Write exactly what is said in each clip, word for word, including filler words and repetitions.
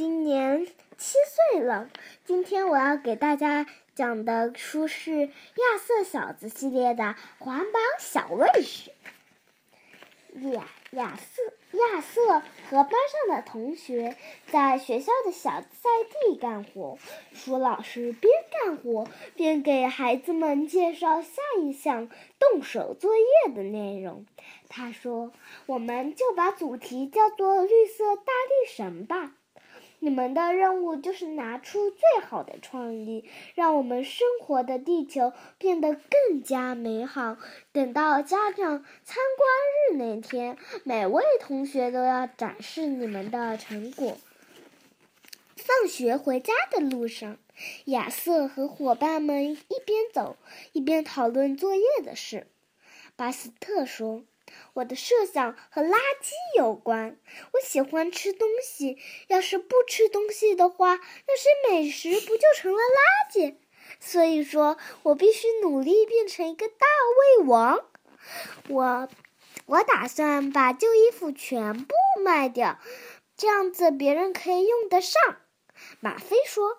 今年七岁了。今天我要给大家讲的书是《亚瑟小子》系列的环保小卫士。亚亚瑟亚瑟和班上的同学在学校的小菜地干活，鼠老师边干活边给孩子们介绍下一项动手作业的内容。他说，我们就把主题叫做绿色大力神吧，你们的任务就是拿出最好的创意，让我们生活的地球变得更加美好。等到家长参观日那天，每位同学都要展示你们的成果。放学回家的路上，亚瑟和伙伴们一边走一边讨论作业的事。巴斯特说，我的设想和垃圾有关，我喜欢吃东西，要是不吃东西的话，那些美食不就成了垃圾？所以说我必须努力变成一个大胃王。我我打算把旧衣服全部卖掉，这样子别人可以用得上。马飞说，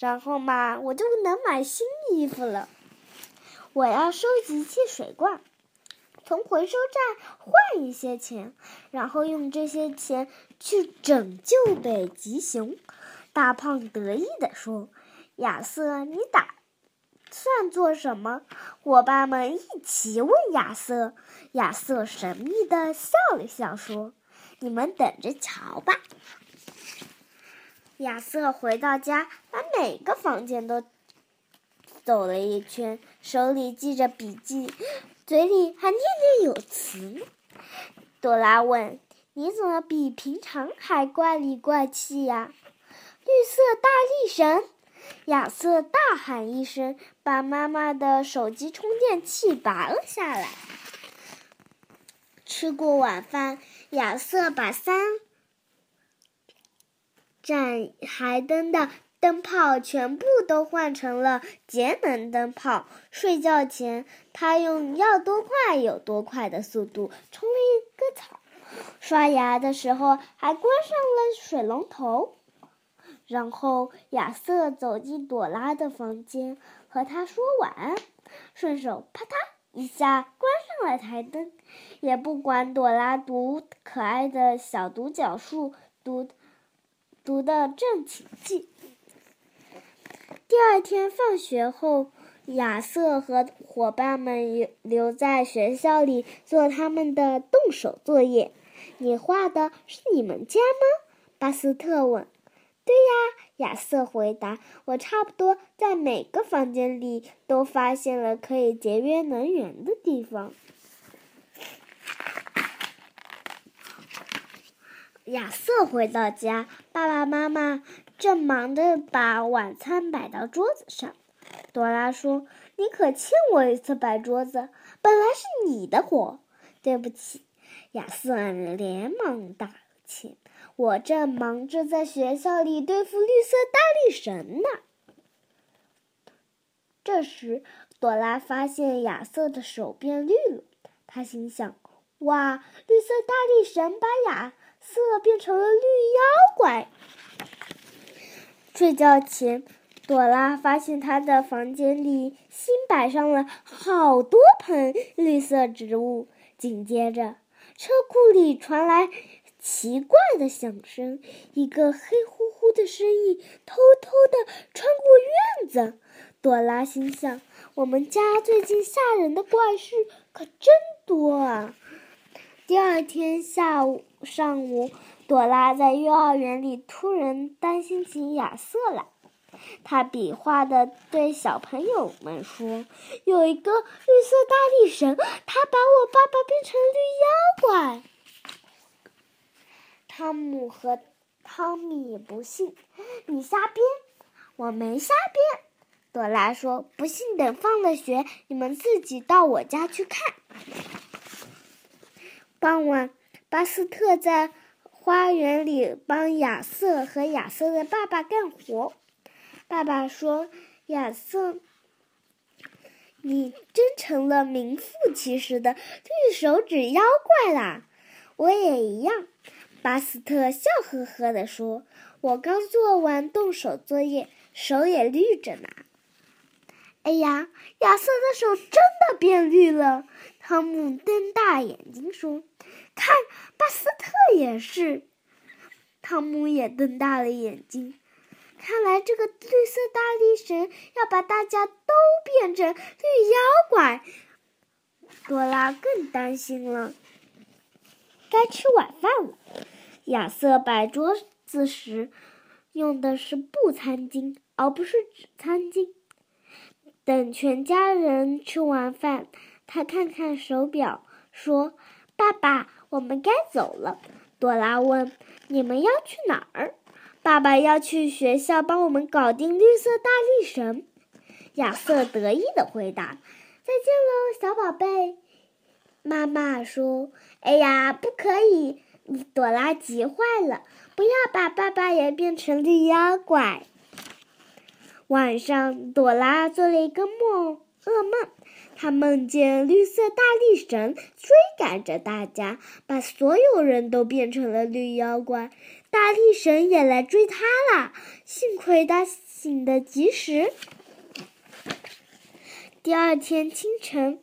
然后嘛，我就能买新衣服了。我要收集汽水罐，从回收站换一些钱，然后用这些钱去拯救北极熊。大胖得意地说，亚瑟，你打算做什么？伙伴们一起问亚瑟。亚瑟神秘地笑了笑说，你们等着瞧吧。亚瑟回到家，把每个房间都走了一圈，手里记着笔记，嘴里还念念有词。朵拉问，你怎么比平常还怪里怪气呀？绿色大力神！亚瑟大喊一声，把妈妈的手机充电器拔了下来。吃过晚饭，亚瑟把三盏台灯的灯泡全部都换成了节能灯泡。睡觉前，他用要多快有多快的速度冲了一个草，刷牙的时候还关上了水龙头。然后亚瑟走进朵拉的房间，和她说晚安，顺手啪嗒一下关上了台灯，也不管朵拉读可爱的小独角树读读得正起劲。第二天放学后，亚瑟和伙伴们留在学校里做他们的动手作业。你画的是你们家吗？巴斯特问。对呀，亚瑟回答，我差不多在每个房间里都发现了可以节约能源的地方。亚瑟回到家，爸爸妈妈正忙着把晚餐摆到桌子上。朵拉说，你可欠我一次摆桌子，本来是你的活。对不起，亚瑟连忙道歉，我正忙着在学校里对付绿色大力神呢。这时朵拉发现亚瑟的手变绿了，她心想，哇，绿色大力神把亚瑟变成了绿妖怪。睡觉前，朵拉发现她的房间里新摆上了好多盆绿色植物。紧接着，车库里传来奇怪的响声，一个黑乎乎的身影偷偷地穿过院子。朵拉心想，我们家最近吓人的怪事可真多啊。第二天下午上午，朵拉在幼儿园里突然担心起亚瑟来。她比划地对小朋友们说，有一个绿色大力神，他把我爸爸变成绿妖怪。汤姆和汤米不信，你瞎编。我没瞎编，朵拉说，不信等放了学你们自己到我家去看。傍晚，巴斯特在花园里帮亚瑟和亚瑟的爸爸干活。爸爸说，亚瑟，你真成了名副其实的绿手指妖怪啦。我也一样，巴斯特笑呵呵地说：“我刚做完动手作业，手也绿着呢。”哎呀，亚瑟的手真的变绿了。汤姆瞪大眼睛说：“看，巴斯特也是。”汤姆也瞪大了眼睛。看来这个绿色大力神要把大家都变成绿妖怪。多拉更担心了。该吃晚饭了。亚瑟摆桌子时用的是布餐巾，而不是纸餐巾。等全家人吃完饭，他看看手表，说：“爸爸，我们该走了。”多拉问：“你们要去哪儿？”“爸爸要去学校帮我们搞定绿色大力神。”亚瑟得意地回答。“再见喽，小宝贝。”妈妈说。“哎呀，不可以！”朵拉急坏了，“不要把爸爸也变成绿妖怪。”晚上，朵拉做了一个梦噩梦，她梦见绿色大力神追赶着大家，把所有人都变成了绿妖怪。大力神也来追她啦！幸亏她醒得及时。第二天清晨，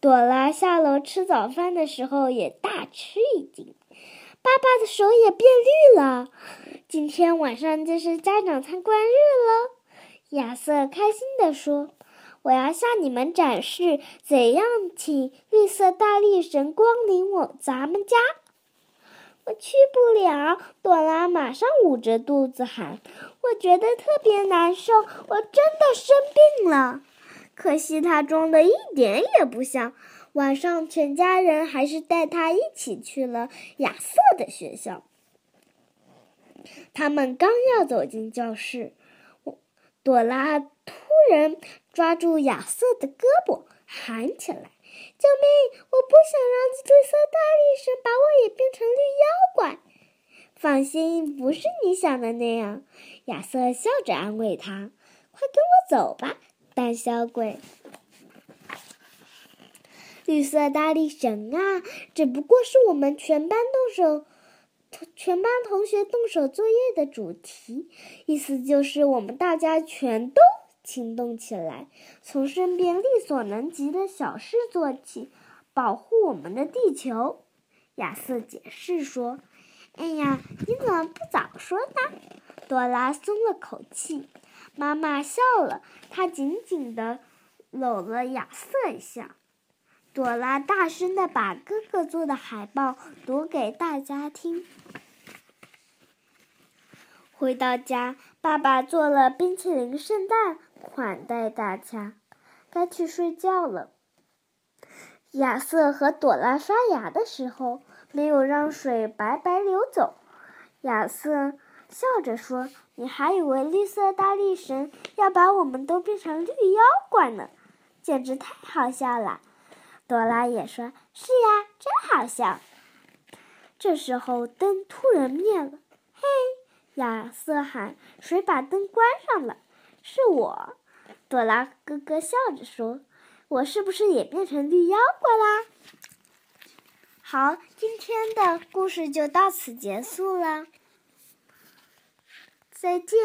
朵拉下楼吃早饭的时候也大吃一惊，爸爸的手也变绿了。今天晚上就是家长参观日了。亚瑟开心地说：“我要向你们展示怎样请绿色大力神光临我咱们家。”“我去不了！”朵拉马上捂着肚子喊，“我觉得特别难受，我真的生病了。”可惜他装得一点也不像。晚上全家人还是带他一起去了亚瑟的学校。他们刚要走进教室，朵拉突然抓住亚瑟的胳膊喊起来：“救命！我不想让绿色大力神把我也变成绿妖怪。”“放心，不是你想的那样。”亚瑟笑着安慰他，“快跟我走吧，胆小鬼。”绿色大力神啊，只不过是我们全班动手全班同学动手作业的主题，意思就是我们大家全都行动起来，从身边力所能及的小事做起，保护我们的地球。亚瑟解释说。“哎呀，你怎么不早说呢？”朵拉松了口气。妈妈笑了，她紧紧地搂了亚瑟一下。朵拉大声地把哥哥做的海报读给大家听。回到家，爸爸做了冰淇淋圣诞款待大家。该去睡觉了。亚瑟和朵拉刷牙的时候，没有让水白白流走。亚瑟笑着说：“你还以为绿色大力神要把我们都变成绿妖怪呢，简直太好笑了。”朵拉也说：“是呀，真好笑。”这时候灯突然灭了。“嘿！”亚瑟喊，“谁把灯关上了？”“是我。”朵拉咯咯笑着说，“我是不是也变成绿妖怪啦？”好，今天的故事就到此结束了。再见。